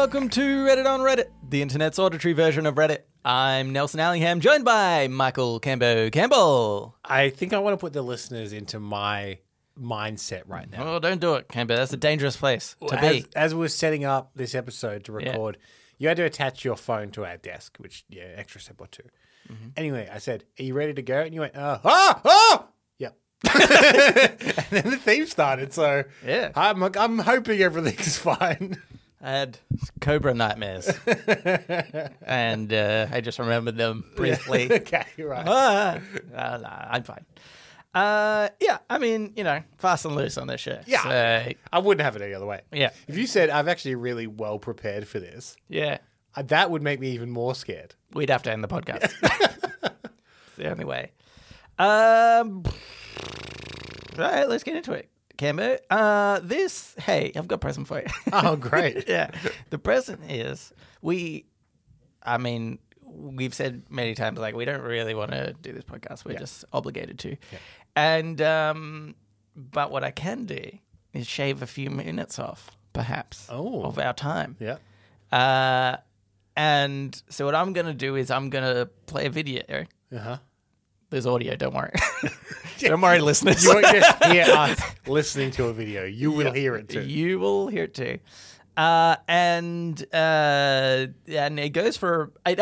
welcome to Reddit on Reddit, the internet's auditory version of Reddit. I'm Nelson Allingham, joined by Michael Cambo-Campbell. I think I want to put the listeners into my mindset right now. Oh, don't do it, Cambo. That's a dangerous place to be. As we're setting up this episode to record, you had to attach your phone to our desk, which, extra step or two. Mm-hmm. Anyway, I said, are you ready to go? And you went, Yep. And then the theme started, so I'm hoping everything's fine. I had Cobra nightmares, and I just remembered them briefly. Okay, right. I'm fine. I mean, fast and loose on this shit. Yeah, so, I wouldn't have it any other way. Yeah. If you said, I've actually really well prepared for this. Yeah. That would make me even more scared. We'd have to end the podcast. It's the only way. All right, let's get into it. Cambo, I've got a present for you. Oh, great. Yeah. The present is, we've said many times, we don't really want to do this podcast. We're just obligated to. Yeah. And, but what I can do is shave a few minutes off, perhaps, of our time. Yeah. And so what I'm going to do is I'm going to play a video. Uh-huh. There's audio, don't worry. Don't worry, listeners. You won't just hear us listening to a video. You will hear it too. You will hear it too. And it actually goes for 7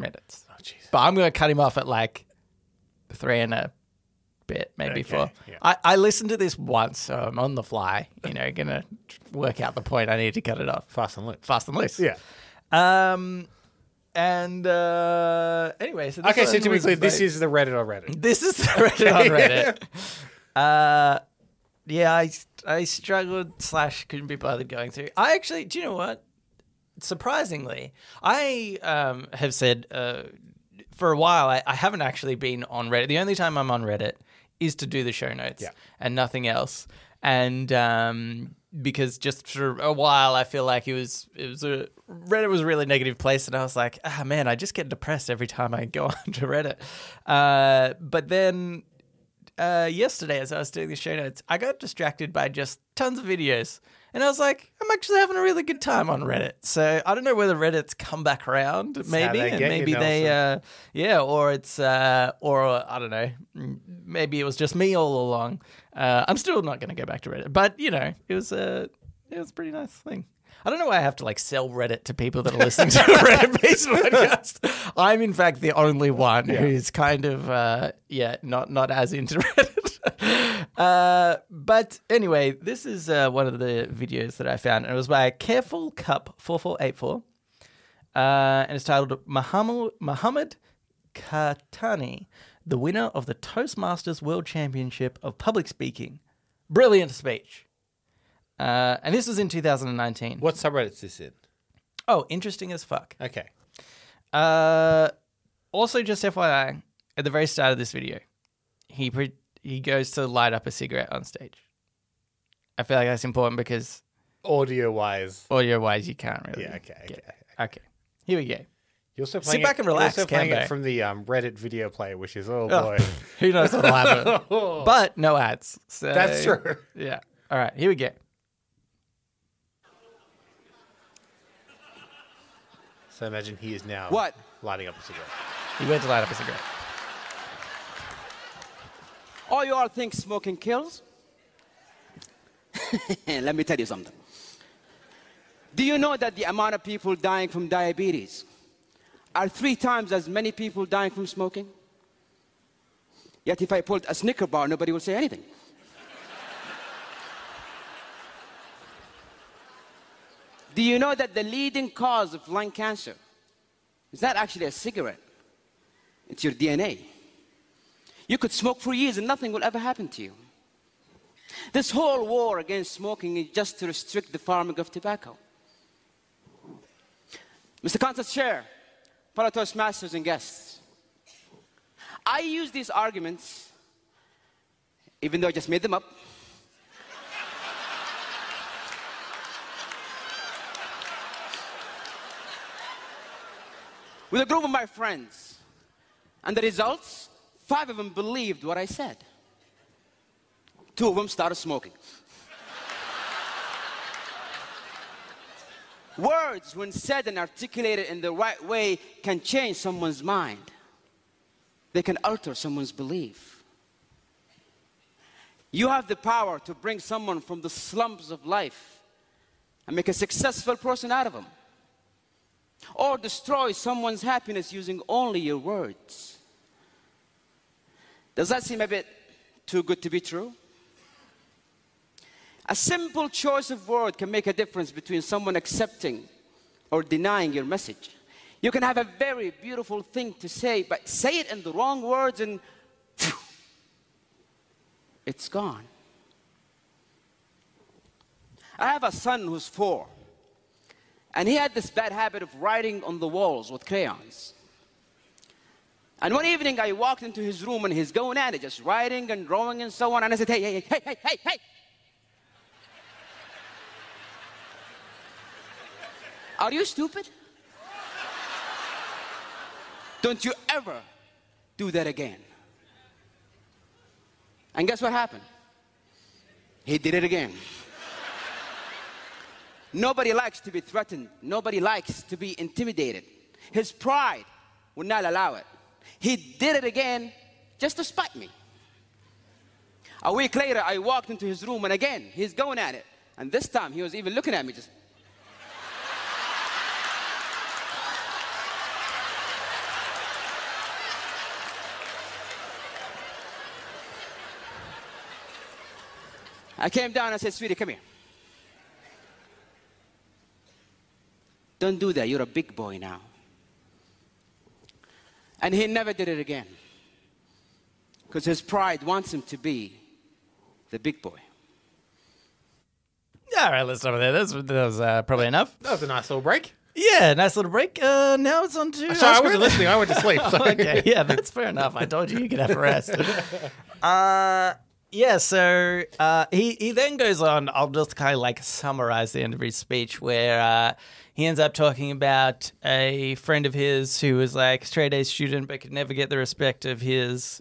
minutes. Oh, jeez. But I'm going to cut him off at 3 and a bit, maybe 4. Yeah. I listened to this once, so I'm on the fly, going to work out the point I need to cut it off. Fast and loose. Yeah. And anyway, so this okay. So to be clear, this is the Reddit on Reddit. This is the Reddit on Reddit. I struggled / couldn't be bothered going through. I actually, do you know what? Surprisingly, I have said for a while I haven't actually been on Reddit. The only time I'm on Reddit is to do the show notes and nothing else. And because just for a while, I feel like Reddit was a really negative place, and I was like, I just get depressed every time I go on to Reddit. But then yesterday, as I was doing the show notes, I got distracted by just tons of videos, and I was like, I'm actually having a really good time on Reddit. So I don't know whether Reddit's come back around, or I don't know, maybe it was just me all along. I'm still not going to go back to Reddit, but it was a pretty nice thing. I don't know why I have to sell Reddit to people that are listening to a Reddit-based podcast. I'm in fact the only one who's kind of not as into Reddit. But anyway, this is one of the videos that I found, and it was by CarefulCup4484, and it's titled Mohammed Qahtani, the winner of the Toastmasters World Championship of Public Speaking. Brilliant speech. And this was in 2019. What subreddit is this in? Oh, interesting as fuck. Okay. Also, just FYI, at the very start of this video, he goes to light up a cigarette on stage. I feel like that's important because... Audio-wise, you can't really... Yeah, okay. Here we go. You're also playing back and relax, Cambo. You're also playing it from the Reddit video player, which is, boy. Who knows what'll happen. But no ads. So, that's true. Yeah. All right, here we go. So imagine he is now lighting up a cigarette. He went to light up a cigarette. Oh, you all think smoking kills? Let me tell you something. Do you know that the amount of people dying from diabetes are 3 times as many people dying from smoking? Yet if I pulled a Snicker bar, nobody would say anything. Do you know that the leading cause of lung cancer is not actually a cigarette? It's your DNA. You could smoke for years and nothing will ever happen to you. This whole war against smoking is just to restrict the farming of tobacco. Mr. Contest Chair, fellow Toastmasters and guests, I use these arguments, even though I just made them up, with a group of my friends. And the results, 5 of them believed what I said. 2 of them started smoking. Words, when said and articulated in the right way, can change someone's mind. They can alter someone's belief. You have the power to bring someone from the slums of life and make a successful person out of them. Or destroy someone's happiness using only your words. Does that seem a bit too good to be true? A simple choice of word can make a difference between someone accepting or denying your message. You can have a very beautiful thing to say, but say it in the wrong words and phew, it's gone. I have a son who's 4, and he had this bad habit of writing on the walls with crayons. And one evening I walked into his room and he's going at it, just writing and drawing and so on. And I said, hey. Are you stupid? Don't you ever do that again. And guess what happened? He did it again. Nobody likes to be threatened. Nobody likes to be intimidated. His pride would not allow it. He did it again just to spite me. A week later, I walked into his room, and again, he's going at it. And this time, he was even looking at me just... I came down and I said, sweetie, come here. Don't do that. You're a big boy now. And he never did it again. Because his pride wants him to be the big boy. All right, let's stop with that. That was probably enough. That was a nice little break. Yeah, nice little break. Now it's on to... Sorry, I wasn't listening. I went to sleep. Okay, yeah, that's fair enough. I told you could have a rest. Yeah, so he then goes on, I'll just kind of like summarize the end of his speech where he ends up talking about a friend of his who was like a straight A student but could never get the respect of his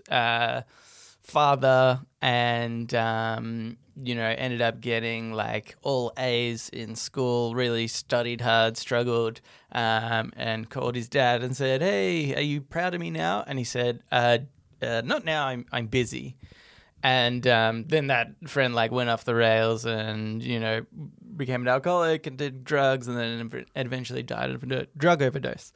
father and, ended up getting like all A's in school, really studied hard, struggled, and called his dad and said, hey, are you proud of me now? And he said, not now, I'm busy. And then that friend like went off the rails and, became an alcoholic and did drugs and then eventually died of a drug overdose.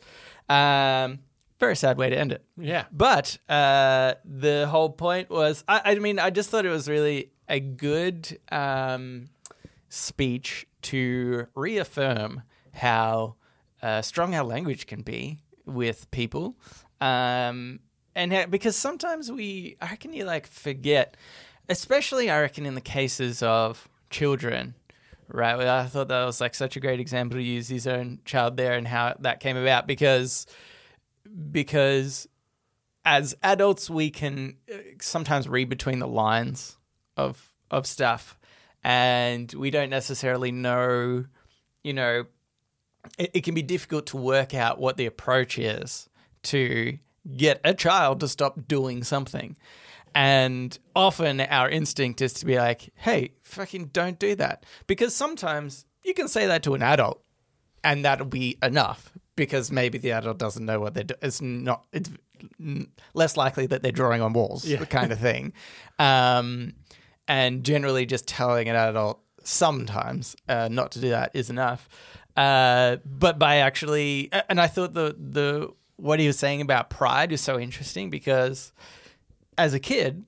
Very sad way to end it. Yeah. But the whole point was, I just thought it was really a good speech to reaffirm how strong our language can be with people. And because sometimes I reckon you forget, especially I reckon in the cases of children, right? I thought that was like such a great example to use his own child there and how that came about because as adults we can sometimes read between the lines of stuff and we don't necessarily know, it can be difficult to work out what the approach is to get a child to stop doing something. And often our instinct is to be like, hey, fucking don't do that. Because sometimes you can say that to an adult and that'll be enough because maybe the adult doesn't know what they're doing. It's less likely that they're drawing on walls, yeah. Kind of thing. And generally just telling an adult sometimes not to do that is enough. But by actually, and I thought the what he was saying about pride is so interesting because as a kid,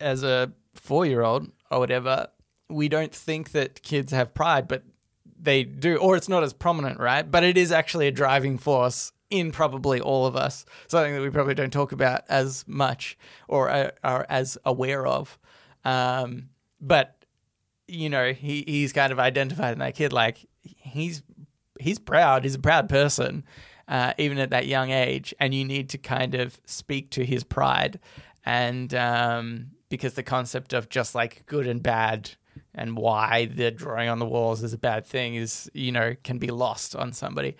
as a 4-year-old or whatever, we don't think that kids have pride, but they do, or it's not as prominent, right? But it is actually a driving force in probably all of us, something that we probably don't talk about as much or are as aware of. But, he's kind of identified in that kid, like he's proud, he's a proud person. Even at that young age, and you need to kind of speak to his pride and because the concept of just like good and bad and why the drawing on the walls is a bad thing is, can be lost on somebody.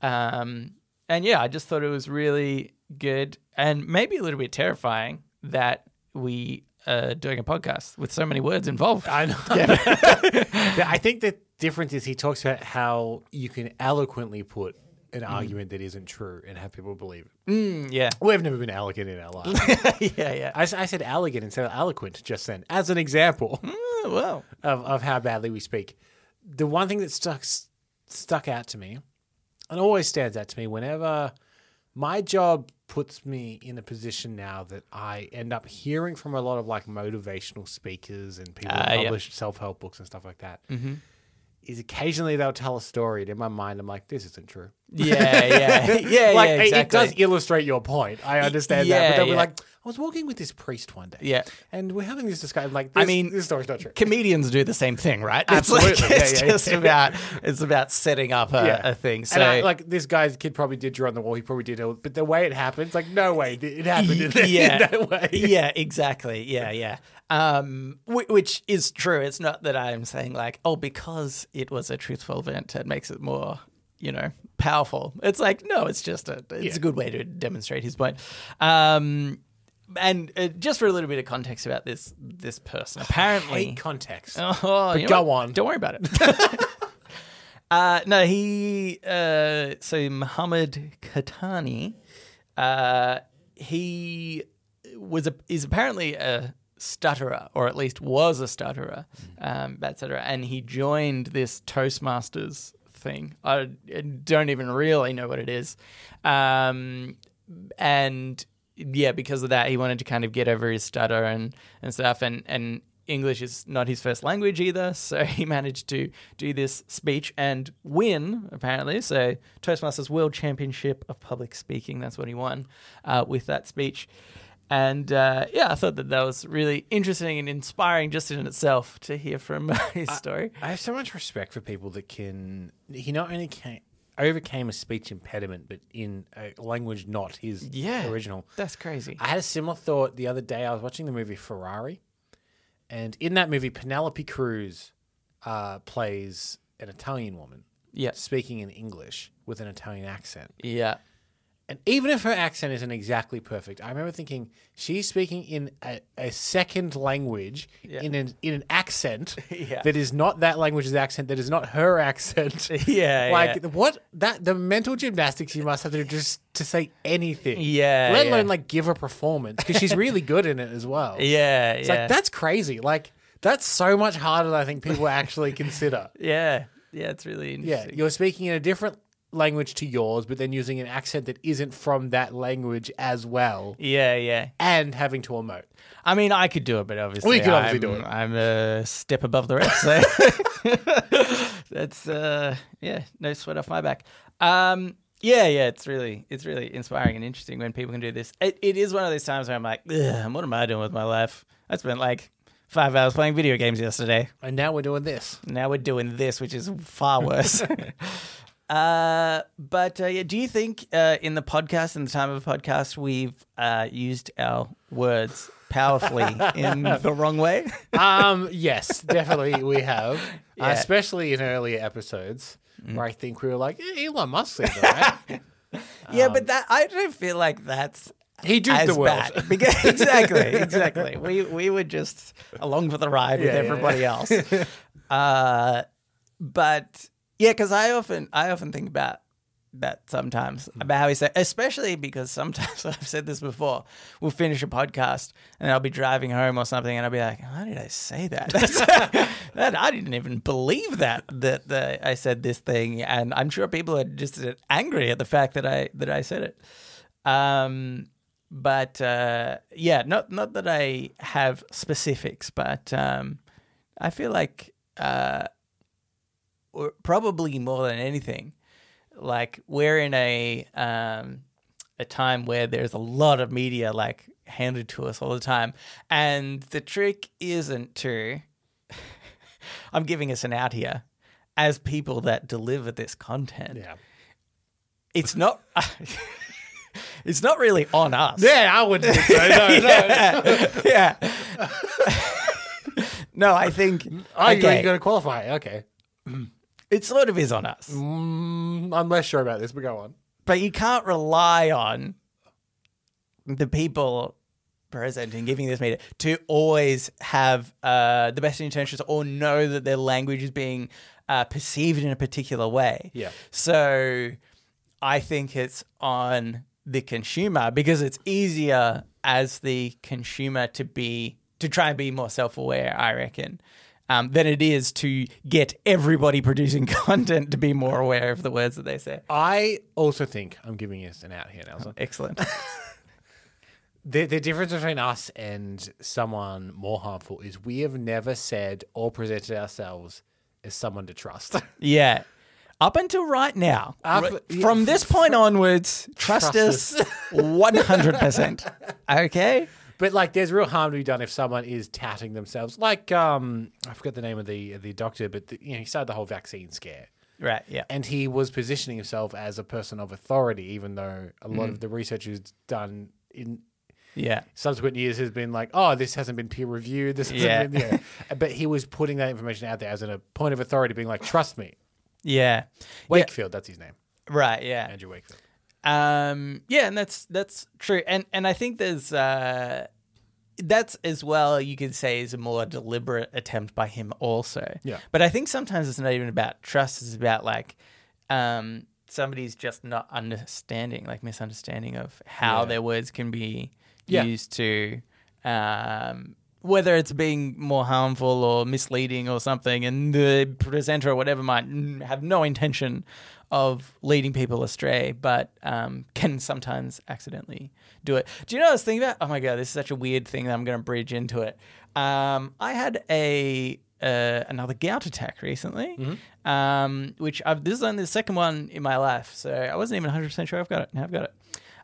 And yeah, I just thought it was really good and maybe a little bit terrifying that we are doing a podcast with so many words involved. I know. Yeah. I think that difference is he talks about how you can eloquently put an argument that isn't true and have people believe it. Yeah. We've never been elegant in our lives. I said elegant instead of eloquent just then as an example of how badly we speak. The one thing that stuck out to me and always stands out to me whenever my job puts me in a position now that I end up hearing from a lot of like motivational speakers and people who publish self-help books and stuff like that. Is occasionally they'll tell a story and in my mind I'm like, this isn't true. It does illustrate your point. I understand that. But they'll be like, I was walking with this priest one day. And we're having this discussion. Like, this, I mean, this story's not true. Comedians do the same thing, right? Absolutely. It's, like, it's about setting up a thing. So, and this guy's kid probably did draw on the wall. He probably did. But the way it happens, like, no way. It happened in that way. Yeah, exactly. Which is true. It's not that I'm saying like, oh, because it was a truthful event, it makes it more, you know, powerful. It's like, no, it's just a good way to demonstrate his point. And just for a little bit of context about this person, apparently context. Go on. Don't worry about it. So Mohammed Qahtani, he is apparently a stutterer, or at least was a stutterer, bad stutterer, and he joined this Toastmasters thing. I don't even really know what it is. And yeah, because of that, he wanted to kind of get over his stutter and stuff. And English is not his first language either. So he managed to do this speech and win, apparently. So Toastmasters World Championship of Public Speaking, that's what he won with that speech. And I thought that was really interesting and inspiring just in itself to hear from his story. I have so much respect for people that he not only overcame a speech impediment, but in a language not his original. That's crazy. I had a similar thought the other day. I was watching the movie Ferrari, and in that movie, Penelope Cruz plays an Italian woman speaking in English with an Italian accent. Yeah. And even if her accent isn't exactly perfect, I remember thinking she's speaking in a second language in an accent that is not that language's accent, that is not her accent. What the mental gymnastics you must have to do just to say anything. Let alone like give a performance, because she's really good in it as well. It's like, that's crazy. Like, that's so much harder than I think people actually consider. It's really interesting. You're speaking in a different language to yours, but then using an accent that isn't from that language as well. And having to emote. I mean, I could do it, but obviously do it. I'm a step above the rest, so that's no sweat off my back. It's really inspiring and interesting when people can do this. It is one of those times where I'm like, what am I doing with my life? I spent like 5 hours playing video games yesterday, and now we're doing this. Which is far worse. Do you think in the podcast, in the time of a podcast, we've used our words powerfully in the wrong way? Yes, definitely we have, especially in earlier episodes where I think we were like, Elon Musk said that, right? But that, I don't feel like that's he duped the world. Exactly. We were just along for the ride with everybody else. Yeah, because I often think about that sometimes, about how we say, especially because sometimes, I've said this before, we'll finish a podcast and I'll be driving home or something and I'll be like, how did I say that? I didn't even believe that I said this thing, and I'm sure people are just angry at the fact that I said it. Not that I have specifics, but I feel like probably more than anything, like, we're in a time where there's a lot of media like handed to us all the time, and the trick isn't to I'm giving us an out here as people that deliver this content. It's not it's not really on us. I wouldn't think so. No, I think you got to qualify. It sort of is on us. I'm less sure about this, but go on. But you can't rely on the people present and giving this media to always have the best intentions or know that their language is being perceived in a particular way. Yeah. So I think it's on the consumer because it's easier as the consumer to try and be more self-aware, I reckon, than it is to get everybody producing content to be more aware of the words that they say. I also think I'm giving us an out here, Nelson. Excellent. The difference between us and someone more harmful is we have never said or presented ourselves as someone to trust. Yeah. Up until right now, from this point onwards, trust us 100%. Okay? But, like, there's real harm to be done if someone is touting themselves. Like, I forgot the name of the doctor, but, he started the whole vaccine scare. Right, yeah. And he was positioning himself as a person of authority, even though a lot of the research is done in subsequent years has been like, oh, this hasn't been peer-reviewed. But he was putting that information out there as a point of authority, being like, trust me. Yeah. Wakefield, that's his name. Right, yeah. Andrew Wakefield. And that's true. And I think there's that's as well you could say is a more deliberate attempt by him also. Yeah. But I think sometimes it's not even about trust, it's about like somebody's just not understanding, like misunderstanding of how their words can be used to whether it's being more harmful or misleading or something, and the presenter or whatever might have no intention of leading people astray, but can sometimes accidentally do it. Do you know what I was thinking about? Oh, my God, this is such a weird thing that I'm going to bridge into it. I had another gout attack recently, which this is only the second one in my life, so I wasn't even 100% sure I've got it. Now I've got it.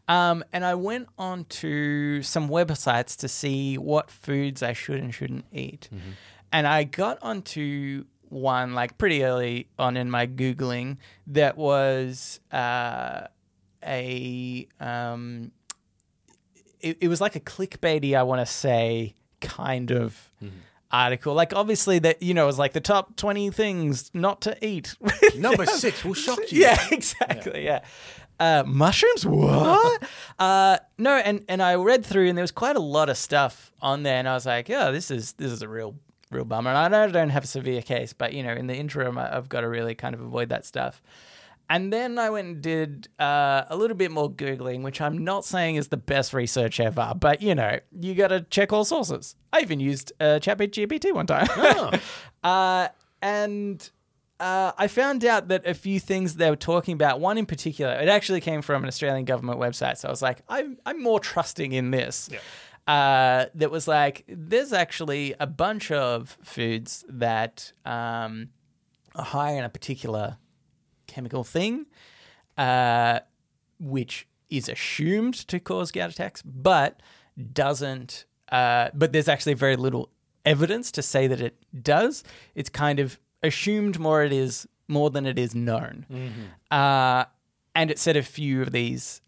And I went on to some websites to see what foods I should and shouldn't eat. Mm-hmm. And I got onto one like pretty early on in my Googling that was it was like a clickbaity, I want to say, kind of article. Like obviously that, it was like the top 20 things not to eat. Number 6 will shock you. Yeah, exactly. Yeah. Mushrooms? What? No, and I read through, and there was quite a lot of stuff on there, and I was like, oh, this is a real bummer. And I know I don't have a severe case, but in the interim, I've got to really kind of avoid that stuff. And then I went and did a little bit more Googling, which I'm not saying is the best research ever, but you got to check all sources. I even used ChatGPT one time, I found out that a few things they were talking about, one in particular, it actually came from an Australian government website. So I was like, I'm more trusting in this. Yeah. That was like, there's actually a bunch of foods that are high in a particular chemical thing, which is assumed to cause gout attacks, but doesn't. But there's actually very little evidence to say that it does. It's kind of assumed more than it is known. Mm-hmm. And it said a few of these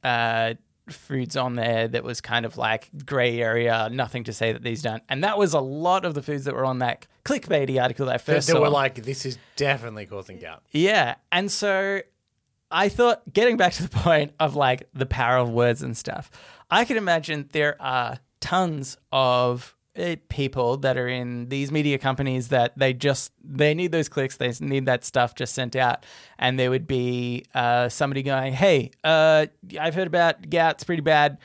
foods on there that was kind of like grey area, nothing to say that these don't. And that was a lot of the foods that were on that clickbaity article that I first saw. They were like, this is definitely causing gout. Yeah. And so I thought, getting back to the point of like the power of words and stuff, I can imagine there are tons of people that are in these media companies that they need those clicks, they need that stuff just sent out, and there would be somebody going, hey, I've heard about gout's pretty bad,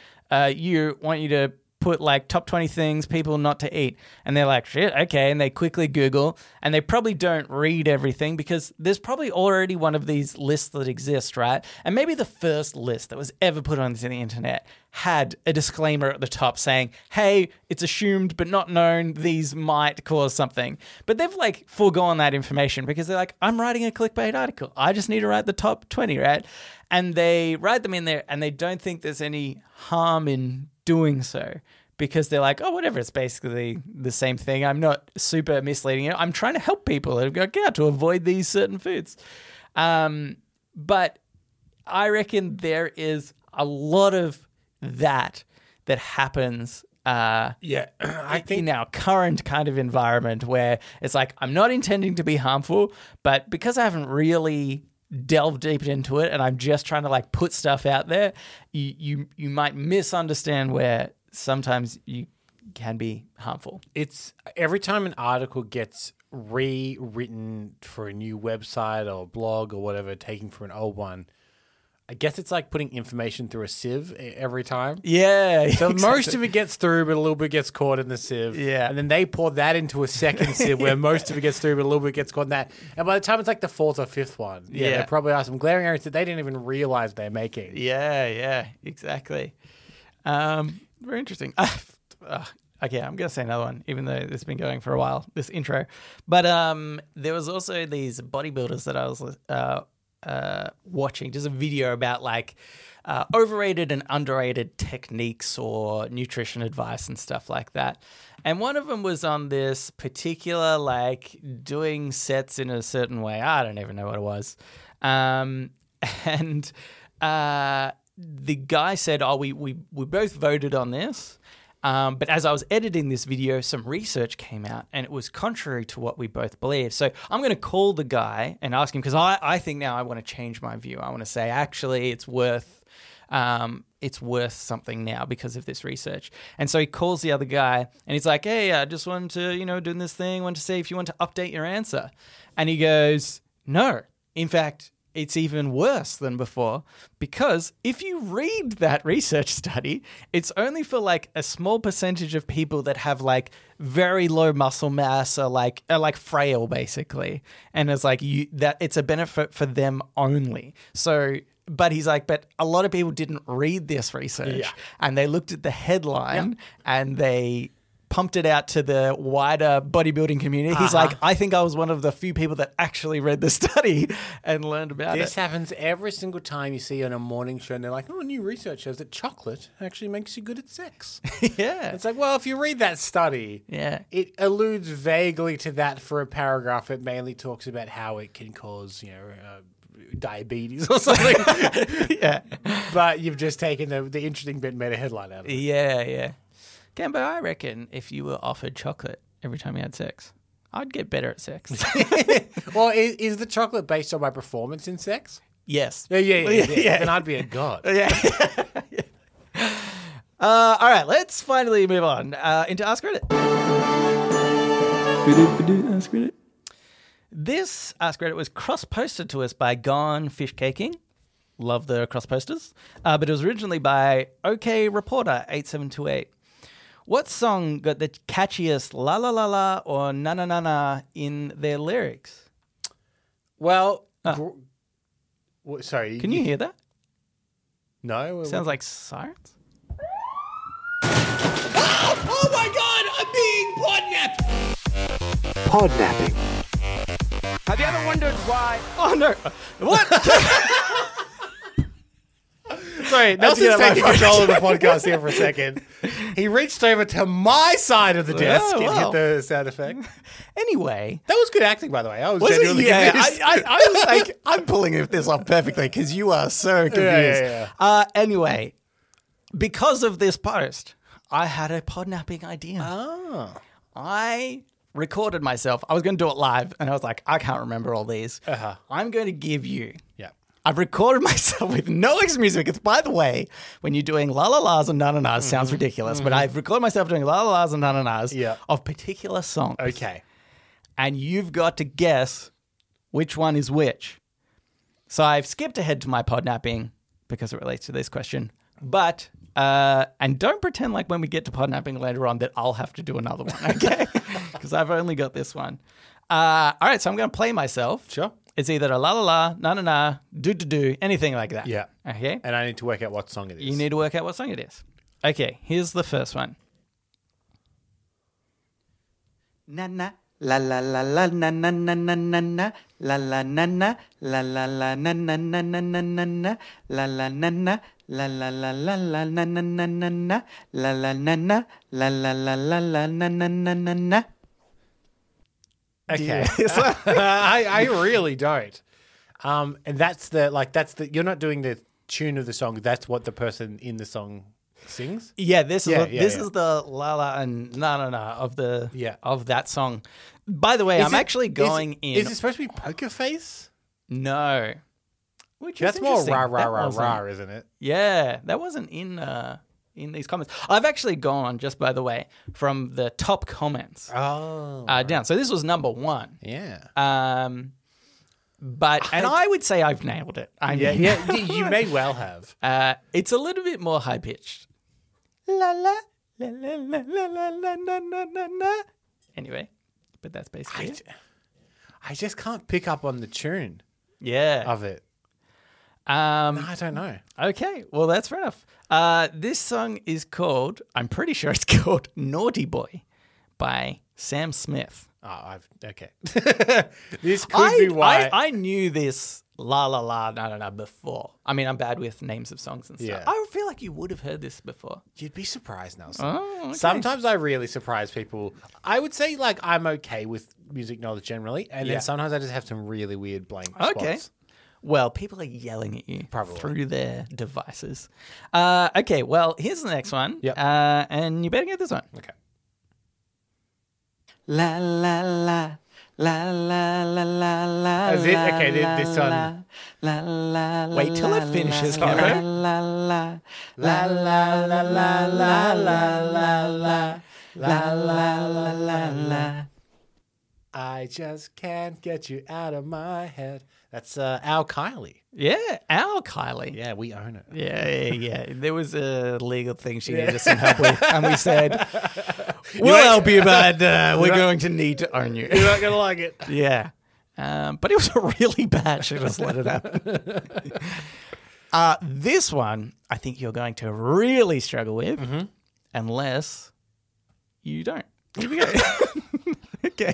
you to put like top 20 things people not to eat, and they're like, shit, okay, and they quickly Google, and they probably don't read everything because there's probably already one of these lists that exist, right? And maybe the first list that was ever put on the internet had a disclaimer at the top saying, hey, it's assumed but not known, these might cause something. But they've like foregone that information because they're like, I'm writing a clickbait article, I just need to write the top 20, right? And they write them in there and they don't think there's any harm in doing so because they're like, oh, whatever, it's basically the same thing. I'm not super misleading. I'm trying to help people that have got gout to avoid these certain foods. But I reckon there is a lot of that happens I think in our current kind of environment where it's like, I'm not intending to be harmful, but because I haven't really delve deep into it and I'm just trying to like put stuff out there, you might misunderstand where sometimes you can be harmful. It's every time an article gets rewritten for a new website or blog or whatever, taking from an old one, I guess it's like putting information through a sieve every time. Yeah. So exactly. Most of it gets through, but a little bit gets caught in the sieve. Yeah. And then they pour that into a second sieve where most of it gets through, but a little bit gets caught in that. And by the time it's like the fourth or fifth one, there probably are some glaring errors that they didn't even realize they're making. Yeah, yeah, exactly. Very interesting. Okay, I'm going to say another one, even though it's been going for a while, this intro. But there was also these bodybuilders that I was watching, just a video about like overrated and underrated techniques or nutrition advice and stuff like that. And one of them was on this particular like doing sets in a certain way. I don't even know what it was. The guy said, oh, we both voted on this. But as I was editing this video, some research came out and it was contrary to what we both believed. So I'm going to call the guy and ask him, because I think now I want to change my view. I want to say, actually, it's worth something now because of this research. And so he calls the other guy and he's like, hey, I just wanted to, doing this thing, wanted to see if you want to update your answer. And he goes, no, in fact, it's even worse than before, because if you read that research study, it's only for like a small percentage of people that have like very low muscle mass, are like frail basically. And it's like that it's a benefit for them only. So, but he's like, but a lot of people didn't read this research and they looked at the headline and they pumped it out to the wider bodybuilding community. He's like, I think I was one of the few people that actually read the study and learned about it. This happens every single time you see on a morning show and they're like, new research shows that chocolate actually makes you good at sex. Yeah. It's like, well, if you read that study, it alludes vaguely to that for a paragraph that mainly talks about how it can cause, diabetes or something. But you've just taken the interesting bit and made a headline out of it. Yeah. Cambo, I reckon if you were offered chocolate every time you had sex, I'd get better at sex. Well, is the chocolate based on my performance in sex? Yes. Yeah. Then I'd be a god. Yeah. All right, let's finally move on into Ask Reddit. Ask Reddit. This Ask Reddit was cross-posted to us by Gone Fish Caking. Love the cross-posters. But it was originally by OK Reporter 8728. What song got the catchiest la la la la or na na na na in their lyrics? Well, sorry. Can you hear that? No. Sounds like sirens. Oh my God, I'm being podnapped. Podnapping. Have you ever wondered why? Oh no. What? Sorry, Nelson's taking control of the podcast here for a second. He reached over to my side of the desk and hit the sound effect. Anyway. That was good acting, by the way. I was genuinely confused. I was like, I'm pulling this off perfectly because you are so confused. Yeah. Anyway, because of this post, I had a podnapping idea. Oh. I recorded myself. I was going to do it live, and I was like, I can't remember all these. Uh-huh. I'm going to give you... Yeah. I've recorded myself with no extra music. It's, by the way, when you're doing la la las and na na nas, sounds ridiculous, but I've recorded myself doing la la las and na na nas of particular songs. Okay. And you've got to guess which one is which. So I've skipped ahead to my podnapping because it relates to this question. But, and don't pretend like when we get to podnapping later on that I'll have to do another one, okay? Because I've only got this one. All right, so I'm going to play myself. Sure. It's either a la-la-la, na-na-na, do-do-do, anything like that. Yeah. Okay? And I need to work out what song it is. You need to work out what song it is. Okay, here's the first one. Na-na, la-la-la-la, na-na-na-na-na-na, la-la-na-na, la-la-la-na-na-na-na-na-na, la-la-na-na, la-la-la-la-la-na-na-na-na, la-la-na-na, la-la-la-la-la-na-na-na-na-na. Okay, I really don't. And that's the you're not doing the tune of the song. That's what the person in the song sings. Yeah, this is the la la and na na na of the of that song. By the way, I'm actually going in. Is it supposed to be Poker Face? No, which that's more rah rah rah rah, isn't it? Yeah, that wasn't in in these comments. I've actually gone, just by the way, from the top comments down. So this was number one. Yeah. But I would say I've nailed it. I mean, you may well have. It's a little bit more high pitched. La la la la la la la la la la la. Anyway, but that's basically it. I just can't pick up on the tune. Yeah. Of it. No, I don't know. Okay, well that's fair enough. This song is called, I'm pretty sure it's called Naughty Boy by Sam Smith. Okay. This could be why. I knew this la la la na na na before. I mean, I'm bad with names of songs and stuff. Yeah. I feel like you would have heard this before. You'd be surprised, Nelson. Oh, okay. Sometimes I really surprise people. I would say like I'm okay with music knowledge generally, and then sometimes I just have some really weird blank spots. Okay. Well, people are yelling at you through their devices. Okay, well, here's the next one. Yep. And you better get this one. Okay. La la la la la la la la. Is it okay? This one. La la la. Wait till it finishes. La la la la la la la la la la la la la. I just can't get you out of my head. That's our Kylie. Yeah, our Kylie. Yeah, we own it. Yeah. There was a legal thing she needed some help with, and we said, we'll help you, but we're going to need to own you. You're not going to like it. Yeah. But it was a really bad should just let it happen. This one, I think you're going to really struggle with, unless you don't. Here we go. Okay.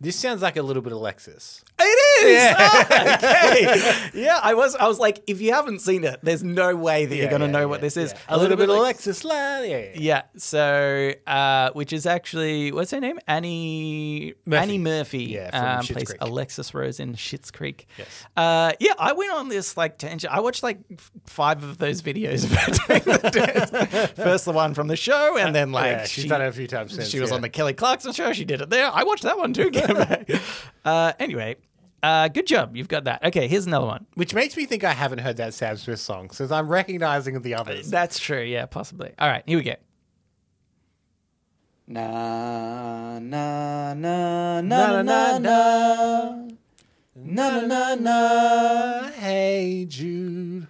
This sounds like a little bit of Alexis. It is. Yeah. Oh, okay. Yeah, I was like, if you haven't seen it, there's no way that you're going to know what this is. Yeah. A little bit of Alexis. La, yeah. So, which is actually what's her name? Annie Murphy. Annie Murphy. Yeah, from plays Creek. Alexis Rose in Schitt's Creek. Yes. Yeah, I went on this like tangent. I watched like five of those videos about the dance. First the one from the show, and then like she's done it a few times since. She was on the Kelly Clarkson show. She did it there. I watched that one too. Anyway, good job. You've got that. Okay, here's another one. Which makes me think I haven't heard that Sam Smith song since I'm recognizing the others. That's true. Yeah, possibly. All right, here we go. Na na na na na na na na na. Hey Jude.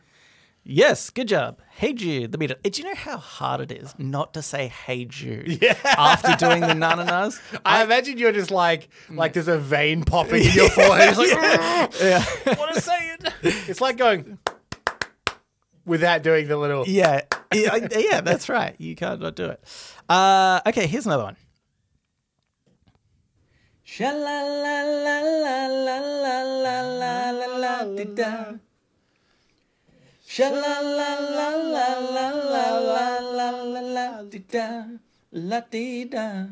Yes, good job. Hey Jude, the Beatles. Do you know how hard it is not to say Hey Jude after doing the na-na-nas? I imagine you're just like there's a vein popping in your forehead. It's like, I want to say it. It's like going without doing the little. Yeah, that's right. You can't not do it. Okay, here's another one. Sha la la la la la la la la la la da. Sha la la la la la la la la la la di da la di da.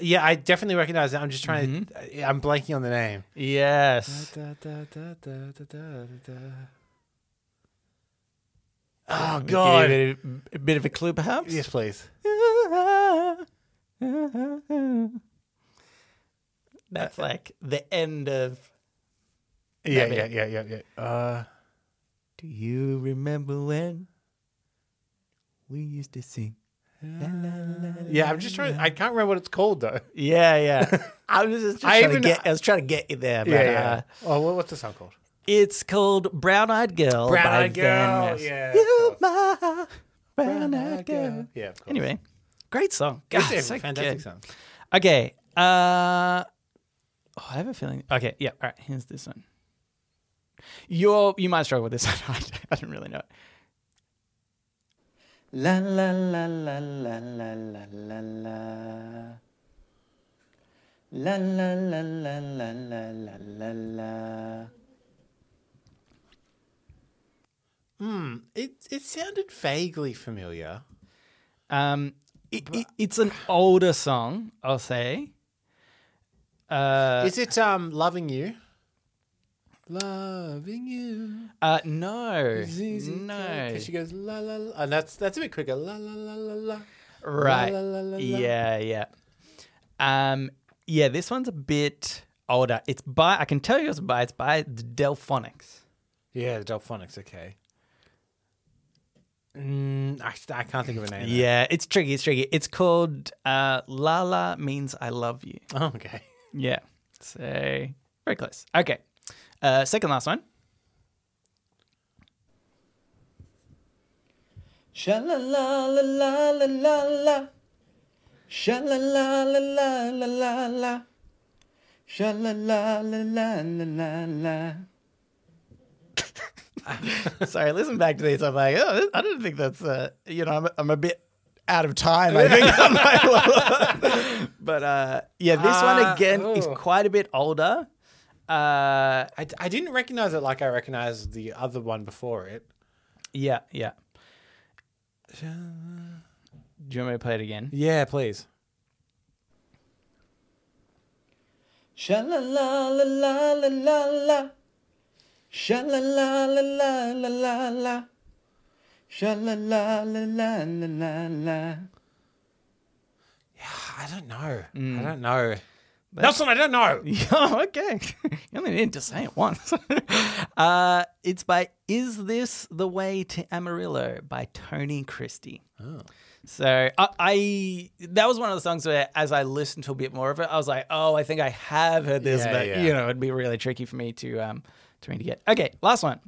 Yeah, I definitely recognize that. I'm just trying to. I'm blanking on the name. Yes. Oh God! A bit of a clue, perhaps. Yes, please. That's like the end of. Yeah. Do you remember when we used to sing? La, la, la, yeah, I'm just trying. I can't remember what it's called though. Yeah. I was trying to get you there. But, what's the song called? It's called "Brown Eyed Girl." Brown Eyed Girl. Yeah. You my brown eyed girl. Yeah. Of course. Anyway, great song. God, it's so fantastic song. Okay. I have a feeling. Okay. Yeah. All right. Here's this one. You might struggle with this. I don't really know it. La la la la la la la la la. La la la la la la la la la. It sounded vaguely familiar. It's an older song, I'll say. Is it Loving You? Loving you. No. No. Because she goes la la la. And that's a bit quicker. La la la la la. Right. La, la, la, la, la. Yeah. This one's a bit older. It's by, I can tell you it's by The Delphonics. Yeah, The Delphonics, okay. I can't think of a name. Yeah, it's tricky, it's tricky. It's called La La Means I Love You. Oh, okay. Yeah, so very close. Okay, second last one. Sha-la-la-la-la-la-la-la. Sha-la-la-la-la-la-la-la. Sha-la-la-la-la-la-la-la. Sorry, listen back to these. I'm like, oh, I didn't think that's, I'm a bit out of time, I think. But yeah, this one again is quite a bit older. I didn't recognize it like I recognized the other one before it. Yeah, yeah. Do you want me to play it again? Yeah, please. Sha-la-la-la-la-la-la-la. Sha-la-la-la-la-la-la-la. Sha-la-la-la-la-la-la-la. Yeah, I don't know. I don't know. Nelson, I don't know. Oh, okay. You only need to say it once. It's by Is This the Way to Amarillo by Tony Christie. Oh. So I that was one of the songs where as I listened to a bit more of it, I was like, oh, I think I have heard this, but you know, it'd be really tricky for me to get. Okay, last one.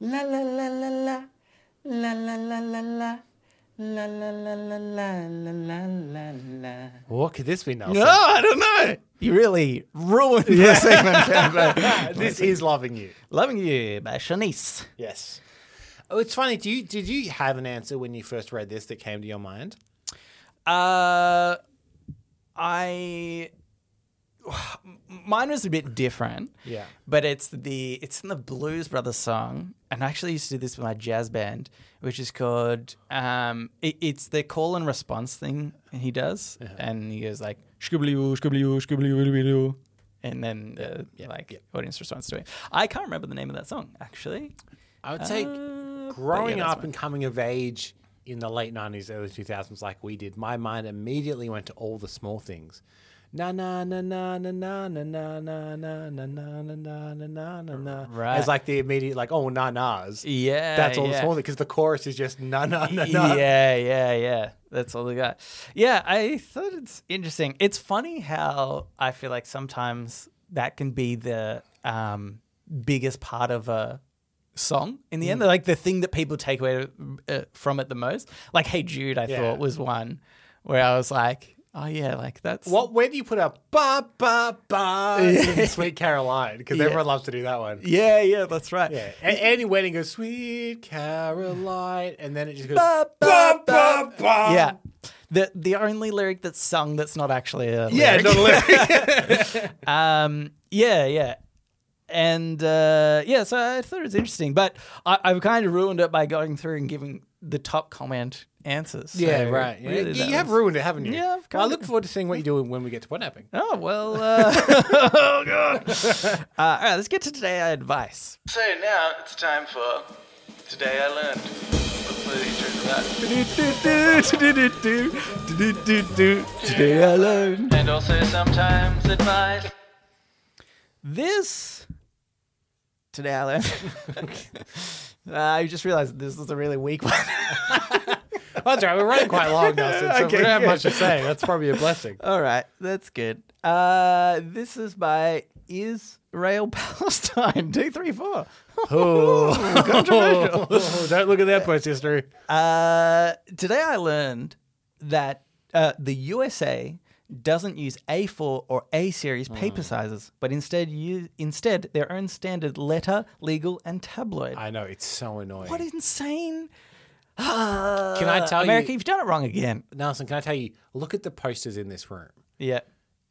La la la la la la la la la la. La la la la la la la la. What could this be, Nelson? No, I don't know. You really ruined the segment. This is Loving You. Loving You by Shanice. Yes. Oh, it's funny. Did you have an answer when you first read this that came to your mind? Mine was a bit different. Yeah. But it's in the Blues Brothers song. And I actually used to do this with my jazz band, which is called, it's the call and response thing he does. Uh-huh. And he goes like, shkubliu, shkubliu, shkubliu, and then audience responds to it. I can't remember the name of that song, actually. I would say growing up and coming of age in the late 90s, early 2000s, like we did, my mind immediately went to All the Small Things. Na na na na na na na na na na na na na na na na. Right. It's like the immediate, like, oh, na na's. Yeah. That's all the small thing, because the chorus is just na na na na. Yeah, yeah, yeah. That's all they got. Yeah, I thought it's interesting. It's funny how I feel like sometimes that can be the biggest part of a song in the end. Like the thing that people take away from it the most. Like Hey Jude, I thought was one where I was like, oh yeah, like that's what. Where do you put up ba ba ba in Sweet Caroline? Because everyone loves to do that one. Yeah, yeah, that's right. Yeah, Annie Wedding goes Sweet Caroline, and then it just goes ba ba ba ba. Yeah, the only lyric that's sung that's not actually a lyric. Yeah, not a lyric. Yeah, yeah. And so I thought it was interesting, but I've kind of ruined it by going through and giving the top comment answers. Yeah, so right. Yeah. Really you have ruined it, haven't you? Yeah, I've kind of. I look forward to seeing what you do when we get to Podnapping. Oh, well. Oh, God. All right, let's get to Today I Advice. So now it's time for Today I Learned. Today I Learned. And also sometimes advice. This Today I Learned. I just realized this was a really weak one. That's right. We're running quite long, Nelson, so we don't have much to say. That's probably a blessing. All right. That's good. This is by Israel Palestine 234. Oh, controversial. Don't look at that post history. Today I learned that the USA doesn't use A4 or A series paper sizes, but instead their own standard letter, legal, and tabloid. I know, it's so annoying. What insane! Can I tell you, America, you've done it wrong again, Nelson? Can I tell you? Look at the posters in this room. Yeah,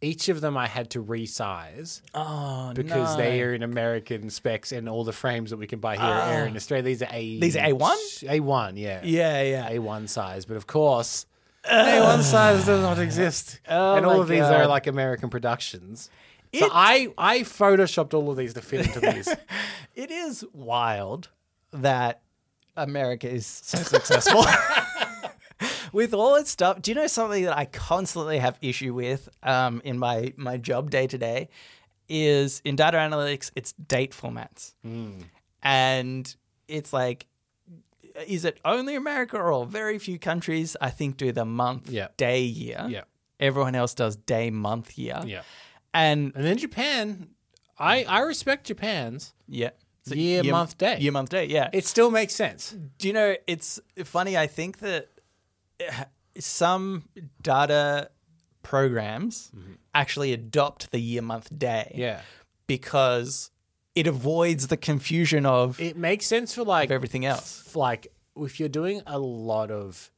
each of them I had to resize. Oh, because they are in American specs, and all the frames that we can buy here are in Australia. These are A1. A1, yeah, A1 size. But of course. A1 size does not exist. Oh, and all of these are like American productions. So I photoshopped all of these to fit into these. It is wild that America is so successful. with all its stuff. Do you know something that I constantly have issue with in my job day to day is in data analytics, it's date formats. Mm. And it's like, is it only America or very few countries, I think, do the month, day, year. Yeah. Everyone else does day, month, year. Yeah. And then Japan, I respect Japan's. Yeah. So year, month, day. Year, month, day, yeah. It still makes sense. Do you know, it's funny, I think that some data programs actually adopt the year, month, day. Yeah. Because it avoids the confusion of... It makes sense for like... everything else. Like if you're doing a lot of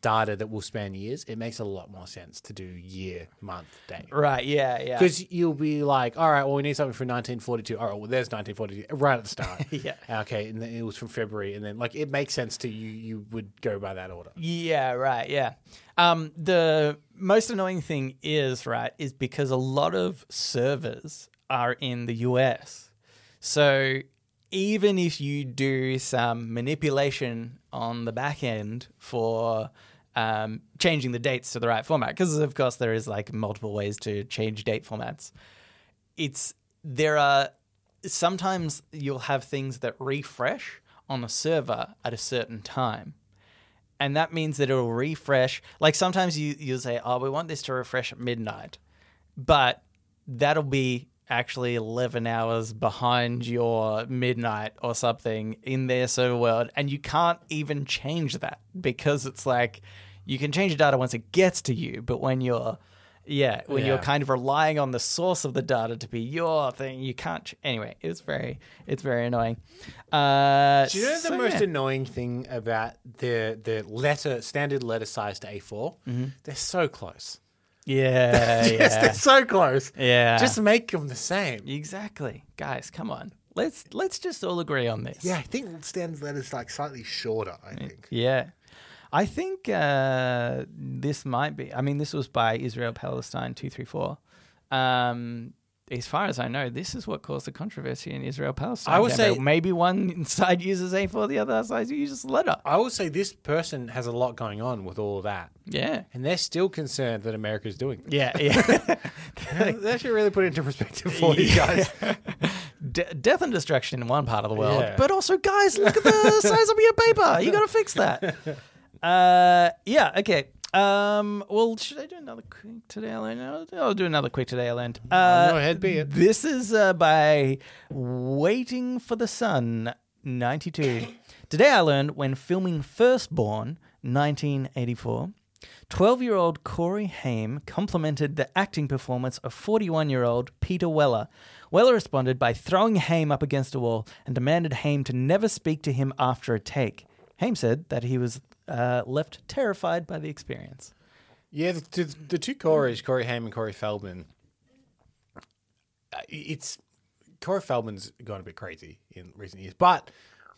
data that will span years, it makes a lot more sense to do year, month, day. Right, yeah, yeah. Because you'll be like, all right, well, we need something from 1942. All right, well, there's 1942 right at the start. Yeah. Okay, and then it was from February. And then like it makes sense to you. You would go by that order. Yeah, right, yeah. The most annoying thing is, right, is because a lot of servers are in the US. So even if you do some manipulation on the back end for changing the dates to the right format, because of course there is like multiple ways to change date formats, there are sometimes you'll have things that refresh on the server at a certain time. And that means that it'll refresh. Like sometimes you'll say, oh, we want this to refresh at midnight, but that'll be actually 11 hours behind your midnight or something in their server world. And you can't even change that because it's like you can change the data once it gets to you. But when you're kind of relying on the source of the data to be your thing, you can't. Anyway, it's very annoying. Do you know the most annoying thing about the letter, standard letter size to A4? Mm-hmm. They're so close. Yeah, yes, yeah. They're so close. Yeah, just make them the same. Exactly, guys. Come on, let's just all agree on this. Yeah, I think standard letters like slightly shorter. I think. Yeah, I think this might be. I mean, this was by Israel Palestine 234. As far as I know, this is what caused the controversy in Israel Palestine. I would say maybe one side uses A4, the other side uses letter. I would say this person has a lot going on with all of that. Yeah, and they're still concerned that America is doing this. Yeah. That should really put it into perspective for you guys. Death and destruction in one part of the world, but also, guys, look at the size of your paper. You got to fix that. Okay. Well, should I do another quick today I learned? I'll do another quick today I learned. Go ahead, be it. This is by Waiting for the Sun 92. Today I learned when filming Firstborn 1984, 12-year-old Corey Haim complimented the acting performance of 41-year-old Peter Weller. Weller responded by throwing Haim up against a wall and demanded Haim to never speak to him after a take. Haim said that he was left terrified by the experience. Yeah, the two Coreys, Corey Haim and Corey Feldman, Corey Feldman's gone a bit crazy in recent years, but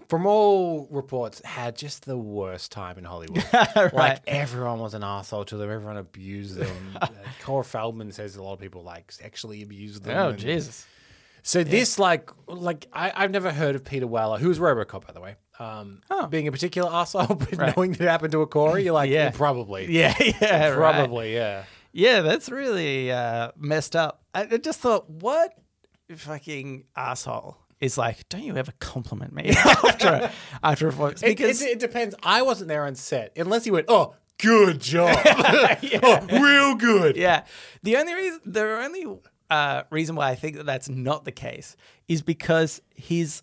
from all reports, had just the worst time in Hollywood. Right. Like everyone was an asshole to them, everyone abused them. Corey Feldman says a lot of people like sexually abused them. Oh, Jesus. So this, like I've never heard of Peter Weller, who was Robocop, by the way, being a particular arsehole, but knowing that it happened to a Corey, you're like, yeah, probably. Yeah, probably, right. Yeah. Yeah, that's really messed up. I just thought, what fucking arsehole is like, don't you ever compliment me after a voice? Because it depends. I wasn't there on set, unless he went, oh, good job. Real good. Yeah. The only reason why I think that that's not the case is because his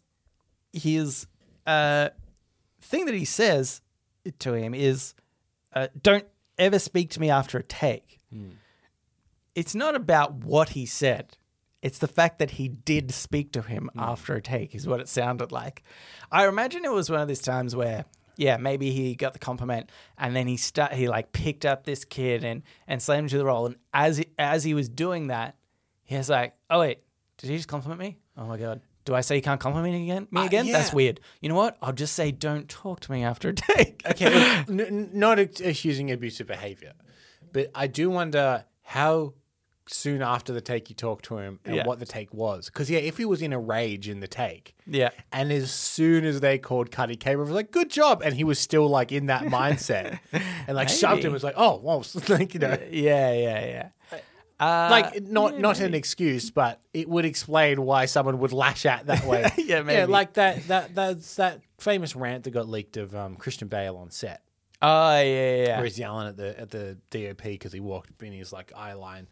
thing that he says to him is, don't ever speak to me after a take. Mm. It's not about what he said. It's the fact that he did speak to him after a take is what it sounded like. I imagine it was one of these times where, maybe he got the compliment and then he picked up this kid and slammed him to the roll. And as he was doing that, he was like, oh, wait, did he just compliment me? Oh, my God. Do I say you can't compliment me again? Yeah. That's weird. You know what? I'll just say don't talk to me after a take. Okay, look, not excusing abusive behavior, but I do wonder how soon after the take you talk to him and what the take was. Because, yeah, if he was in a rage in the take. Yeah. And as soon as they called cut, he came over and was like, good job. And he was still, like, in that mindset. And, like, shoved him. It was like, oh, well, like, you know. Yeah. Like, not an excuse, but it would explain why someone would lash out that way. Yeah, maybe. Yeah, like that's that famous rant that got leaked of Christian Bale on set. Oh, yeah. Where he's yelling at the DOP because he walked in his, like, eye line.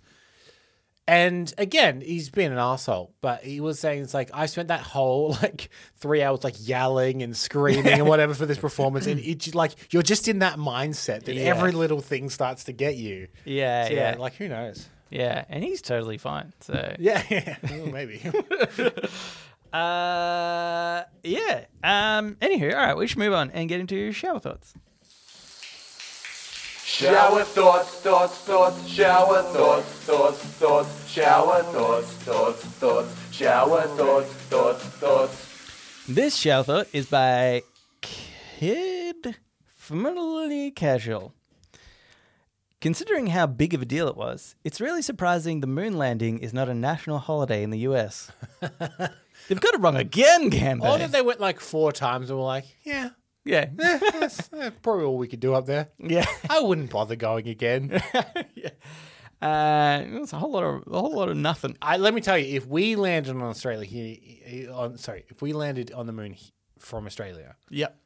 And again, he's been an asshole, but he was saying, it's like, I spent that whole, like, 3 hours, like, yelling and screaming and whatever for this performance. And it's like, you're just in that mindset that every little thing starts to get you. Yeah, so, yeah. Like, who knows? Yeah, and he's totally fine. So yeah. Well, maybe. Yeah. Anywho, all right, we should move on and get into shower thoughts. Shower thoughts, shower thoughts, shower thoughts, shower thoughts. This shower thought is by Kid Familiarly Casual. Considering how big of a deal it was, it's really surprising the moon landing is not a national holiday in the US. They've got it wrong again, Gambo. Or that they went like 4 times and were like, yeah. That's probably all we could do up there. Yeah. I wouldn't bother going again. Yeah. It's a whole lot of nothing. Let me tell you, if we landed on Australia here, if we landed on the moon from Australia, yep,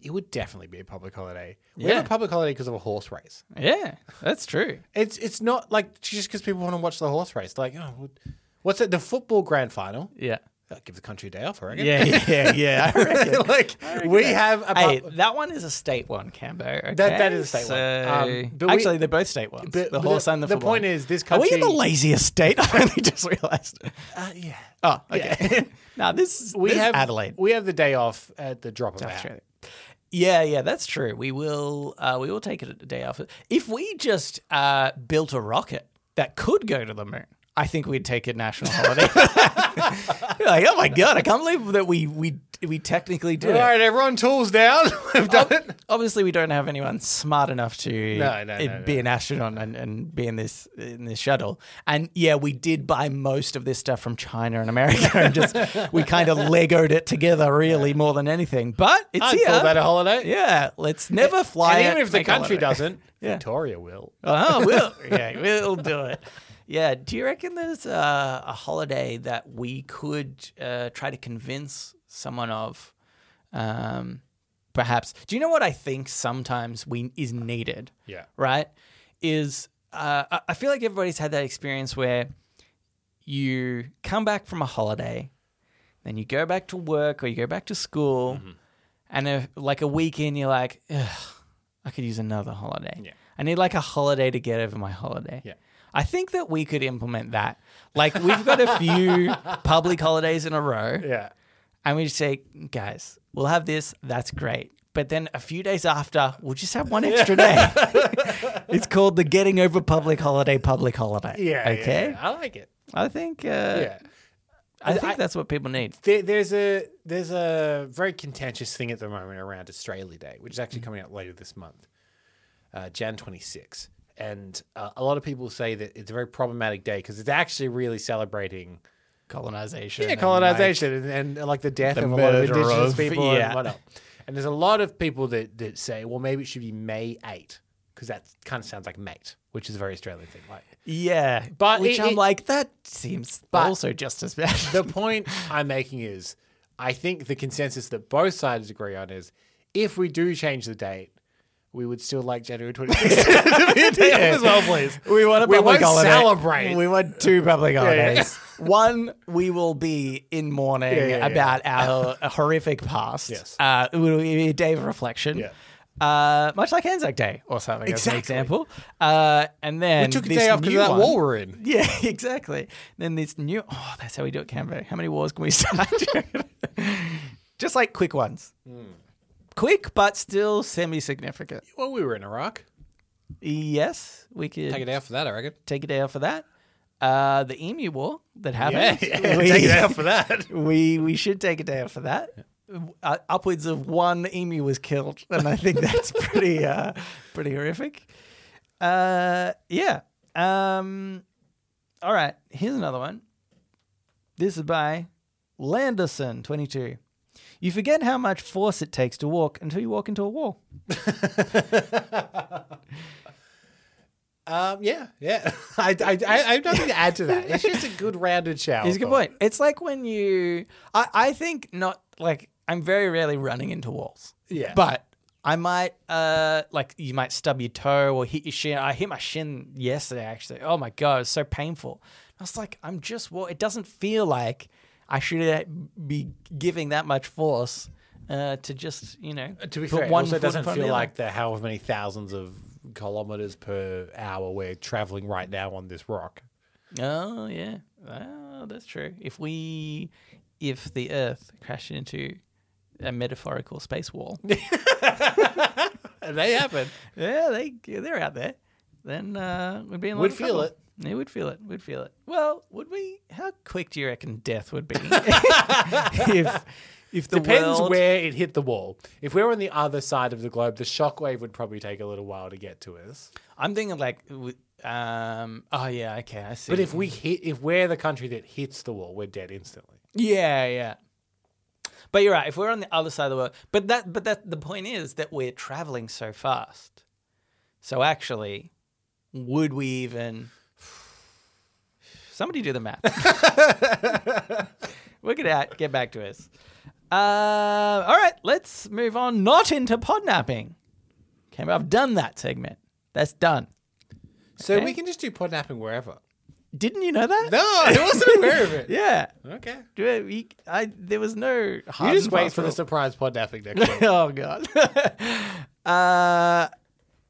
it would definitely be a public holiday. We have a public holiday because of a horse race. Yeah, that's true. It's not like just because people want to watch the horse race. Like, oh, what's it? The football grand final. Yeah. That'll give the country a day off, I reckon. Yeah. I reckon. Have a that one is a state one, Cambo. Okay? That is a state one. Actually, they're both state ones. The horse and the football. The point is, this country... Are we in the laziest state? I only just realised. Yeah. Oh, okay. Yeah. Now, this is Adelaide. We have the day off at the drop of a hat. Yeah, that's true. We will take it a day off. If we just built a rocket that could go to the moon, I think we'd take it national holiday. Like, oh my God, I can't believe that we technically did it. All right, everyone, tools down. We've done it. Obviously, we don't have anyone smart enough to be an astronaut and be in this shuttle. And yeah, we did buy most of this stuff from China and America, and we kind of Legoed it together, really, more than anything. But it's I'd call that a holiday. Yeah, let's never fly. And even if the country doesn't, Victoria will. Oh, we'll we'll do it. Yeah, do you reckon there's a holiday that we could try to convince someone of? Perhaps. Do you know what I think sometimes is needed? Yeah. Right? I feel like everybody's had that experience where you come back from a holiday, then you go back to work or you go back to school, mm-hmm. and a week in, you're like, ugh, I could use another holiday. Yeah. I need like a holiday to get over my holiday. Yeah. I think that we could implement that. Like, we've got a few public holidays in a row. Yeah. And we just say, guys, we'll have this. That's great. But then a few days after, we'll just have one extra day. It's called the getting over public holiday. Yeah. Okay. Yeah. I like it. I think I think that's what people need. There's a very contentious thing at the moment around Australia Day, which is actually coming out later this month, Jan 26. And a lot of people say that it's a very problematic day because it's actually really celebrating colonization. Yeah, colonization and like the death of a lot of indigenous people and whatnot. And there's a lot of people that say, well, maybe it should be May 8 because that kind of sounds like mate, which is a very Australian thing. Like, yeah, but that seems also just as bad. The point I'm making is I think the consensus that both sides agree on is if we do change the date, we would still like January 26th to be a day off as well, please. We want a public holiday. Celebrate. We want 2 public holidays. Yeah. One, we will be in mourning about our horrific past. Yes. It will be a day of reflection. Yeah. Much like Anzac Day or something, exactly, as an example. And then we took a day off because of that war we're in. Yeah, exactly. Then this new... Oh, that's how we do it, Canberra. How many wars can we start? Just like quick ones. Mm. Quick, but still semi-significant. Well, we were in Iraq. Yes, we could. Take a day off for that, I reckon. Take a day off for that. The Emu War that happened. Yeah. Take a day off for that. We should take a day off for that. Yeah. Upwards of 1 emu was killed, and I think that's pretty horrific. Yeah. All right, here's another one. This is by Landerson22. You forget how much force it takes to walk until you walk into a wall. Yeah. I have nothing to add to that. It's just a good rounded shower. It's a good point. It's like when you... I think not... Like, I'm very rarely running into walls. Yeah. But I might... you might stub your toe or hit your shin. I hit my shin yesterday, actually. Oh, my God. It was so painful. I was like, I'm just... It doesn't feel like... I shouldn't be giving that much force to just, To be fair, it doesn't feel like the however many thousands of kilometers per hour we're traveling right now on this rock. Oh, yeah. Well, that's true. If the Earth crashed into a metaphorical space wall. They happen. Yeah, they're out there. Then we'd be in a lot of trouble. We'd feel it. They would feel it. We'd feel it. Well, would we? How quick do you reckon death would be? if the Depends world... where it hit the wall. If we were on the other side of the globe, the shockwave would probably take a little while to get to us. I'm thinking oh, yeah, okay, I see. But if we're the country that hits the wall, we're dead instantly. Yeah. But you're right. If we're on the other side of the world. But the point is that we're traveling so fast. So actually, would we even... Somebody do the math. Work it out. Get back to us. All right, let's move on. Not into podnapping. Okay, I've done that segment. That's done. So we can just do podnapping wherever. Didn't you know that? No, I wasn't aware of it. Yeah. Okay. There was no hard. You just wait for the surprise podnapping next week. Oh, God.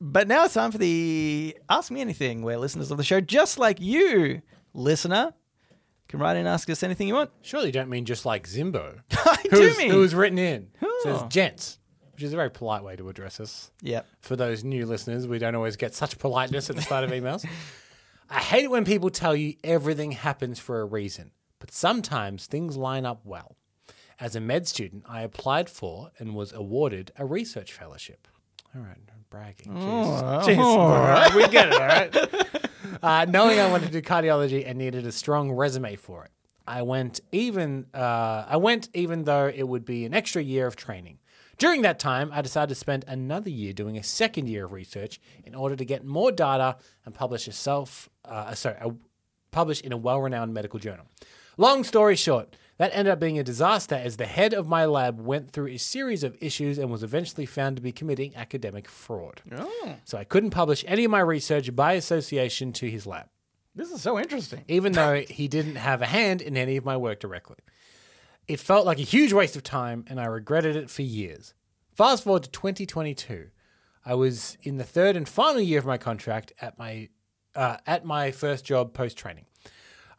But now it's time for the Ask Me Anything, where listeners of the show, just like you, listener, can write in and ask us anything you want. Surely you don't mean just like Zimbo. I do mean. Who was written in. Oh. Says gents, which is a very polite way to address us. Yep. For those new listeners, we don't always get such politeness at the start of emails. I hate it when people tell you everything happens for a reason, but sometimes things line up well. As a med student, I applied for and was awarded a research fellowship. All right, I'm bragging. Jeez. All right, we get it, all right? Knowing I wanted to do cardiology and needed a strong resume for it, I went even though it would be an extra year of training. During that time, I decided to spend another year doing a second year of research in order to get more data and publish in a well-renowned medical journal. Long story short, that ended up being a disaster as the head of my lab went through a series of issues and was eventually found to be committing academic fraud. Oh. So I couldn't publish any of my research by association to his lab. This is so interesting. Even though he didn't have a hand in any of my work directly. It felt like a huge waste of time and I regretted it for years. Fast forward to 2022. I was in the third and final year of my contract at my first job post-training.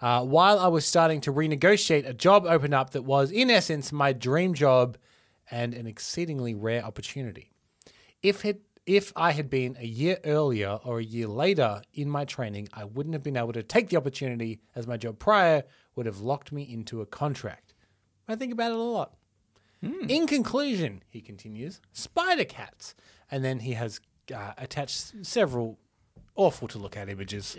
While I was starting to renegotiate, a job opened up that was, in essence, my dream job and an exceedingly rare opportunity. If I had been a year earlier or a year later in my training, I wouldn't have been able to take the opportunity as my job prior would have locked me into a contract. I think about it a lot. Mm. In conclusion, he continues, spider cats. And then he has attached several... awful to look at images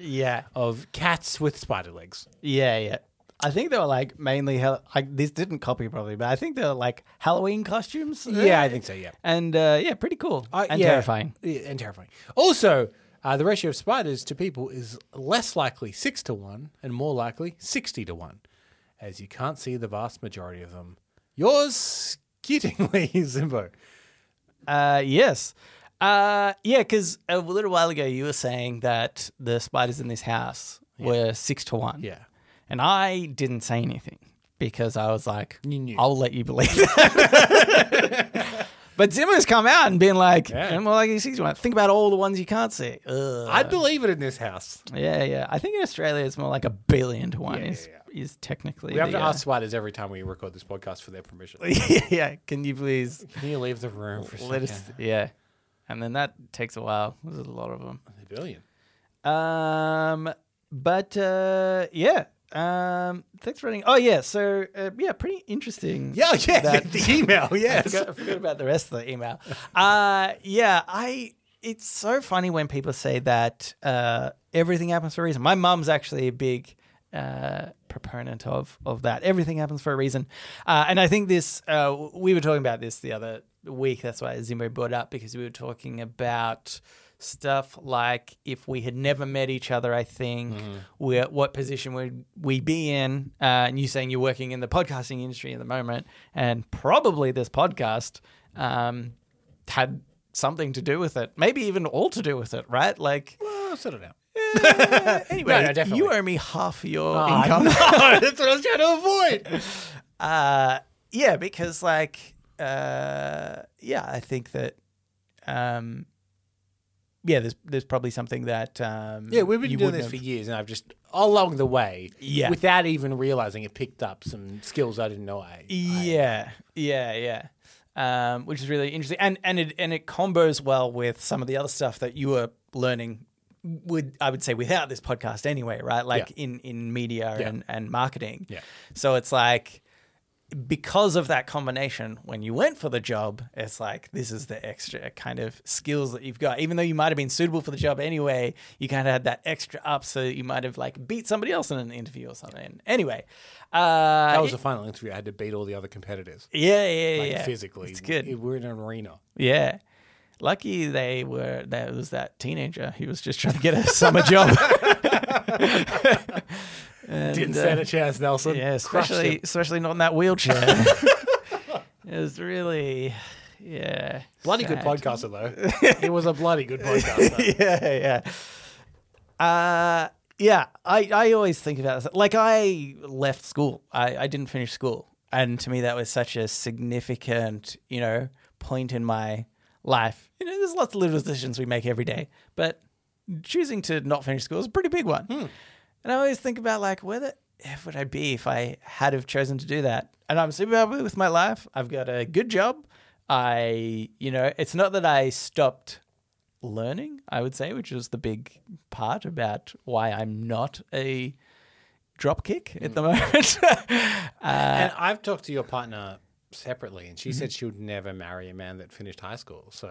of cats with spider legs. Yeah. I think they were like mainly, this didn't copy probably, but I think they were like Halloween costumes. Yeah, I think so, yeah. And pretty cool and terrifying. Yeah, and terrifying. Also, the ratio of spiders to people is less likely 6 to 1 and more likely 60 to 1, as you can't see the vast majority of them. Yours, kiddingly, Zimbo. Yes. Because a little while ago you were saying that the spiders in this house were 6 to 1. Yeah. And I didn't say anything because I was like, I'll let you believe that. But Zimmer's come out and been like, I'm more like 6 to 1. Think about all the ones you can't see. Ugh. I'd believe it in this house. Yeah. I think in Australia it's more like 1 billion to 1 is technically. We have to ask spiders every time we record this podcast for their permission. Yeah. Can you leave the room for a second? Yeah. And then that takes a while. There's a lot of them. A billion. Thanks for running. Oh, yeah. So, pretty interesting. Yeah. The email, yes. I forgot about the rest of the email. It's so funny when people say that everything happens for a reason. My mum's actually a big proponent of that. Everything happens for a reason. And I think this, we were talking about this the other week. That's why Zimbo brought it up, because we were talking about stuff like, if we had never met each other, I think, what position would we be in? And you saying you're working in the podcasting industry at the moment, and probably this podcast had something to do with it, maybe even all to do with it, right? Like, well, sort of now. Anyway, no, you owe me half your income. No, that's what I was trying to avoid. Yeah, because like, yeah, I think that. Yeah, there's probably something that yeah, we've been doing this for years, and I've just along the way, without even realizing it, picked up some skills I didn't know I which is really interesting, and it combos well with some of the other stuff that you were learning. I would say without this podcast anyway, right? Like in media and marketing. Yeah. So it's like, because of that combination, when you went for the job, it's like, this is the extra kind of skills that you've got. Even though you might have been suitable for the job anyway, you kind of had that extra up, so you might have like beat somebody else in an interview or something. Anyway. That was the final interview. I had to beat all the other competitors. Yeah. Physically. It's good. We're in an arena. Yeah. Lucky there was that teenager who was just trying to get a summer job. And didn't stand a chance, Nelson. Yeah, especially not in that wheelchair. It was really, bloody sad. Good podcaster though. He was a bloody good podcaster. I always think about this. Like, I left school. I didn't finish school, and to me that was such a significant, point in my life. There's lots of little decisions we make every day, but choosing to not finish school is a pretty big one. And I always think about, like, where the F would I be if I had have chosen to do that? And I'm super happy with my life. I've got a good job. It's not that I stopped learning, I would say, which is the big part about why I'm not a dropkick at the moment. And I've talked to your partner separately, and she said she would never marry a man that finished high school. So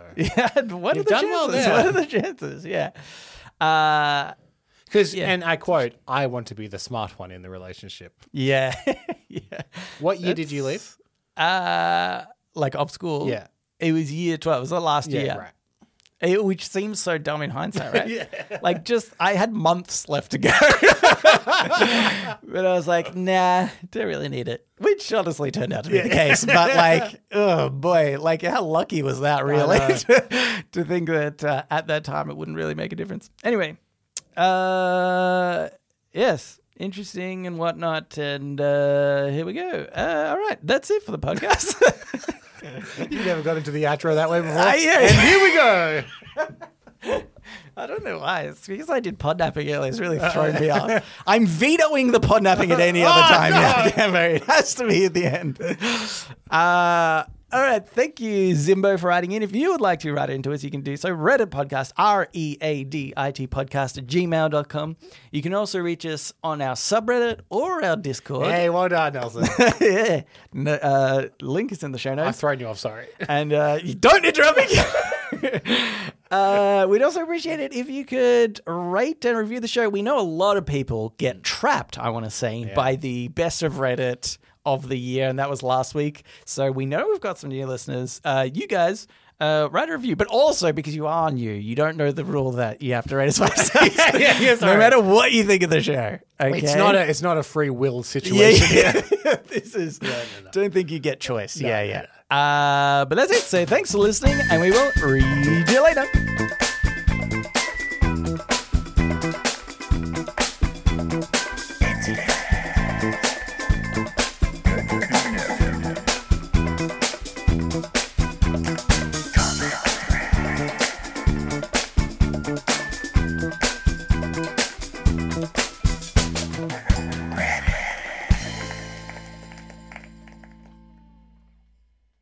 what are the chances? Well, what are the chances? Yeah. And I quote, "I want to be the smart one in the relationship." Yeah. What year did you leave? Like off school? Yeah. It was year 12. It was the last year. Right. Which seems so dumb in hindsight, right? Like, just, I had months left to go. But I was like, nah, don't really need it. Which honestly turned out to be the case. But like, oh boy, like, how lucky was that really? To think that at that time it wouldn't really make a difference. Anyway. Yes, interesting and whatnot, and here we go. All right, that's it for the podcast. You never got into the outro that way before. And here we go. I don't know why. It's because I did podnapping earlier. It's really thrown me off. I'm vetoing the podnapping at any other time. No. Yeah, damn it. It has to be at the end. All right, thank you, Zimbo, for writing in. If you would like to write into us, you can do so. Reddit podcast, READIT podcast @gmail.com. You can also reach us on our subreddit or our Discord. Hey, well done, Nelson. No, link is in the show notes. I've thrown you off, sorry. And you don't interrupt me. We'd also appreciate it if you could rate and review the show. We know a lot of people get trapped, I want to say, by the best of Reddit of the year, and that was last week. So we know we've got some new listeners. You guys, write a review, but also because you are new, you don't know the rule that you have to rate us 5 stars. No matter what you think of the show. Okay? It's not a free will situation. This is. No. Don't think you get choice. No, but that's it. So thanks for listening, and we will read you later.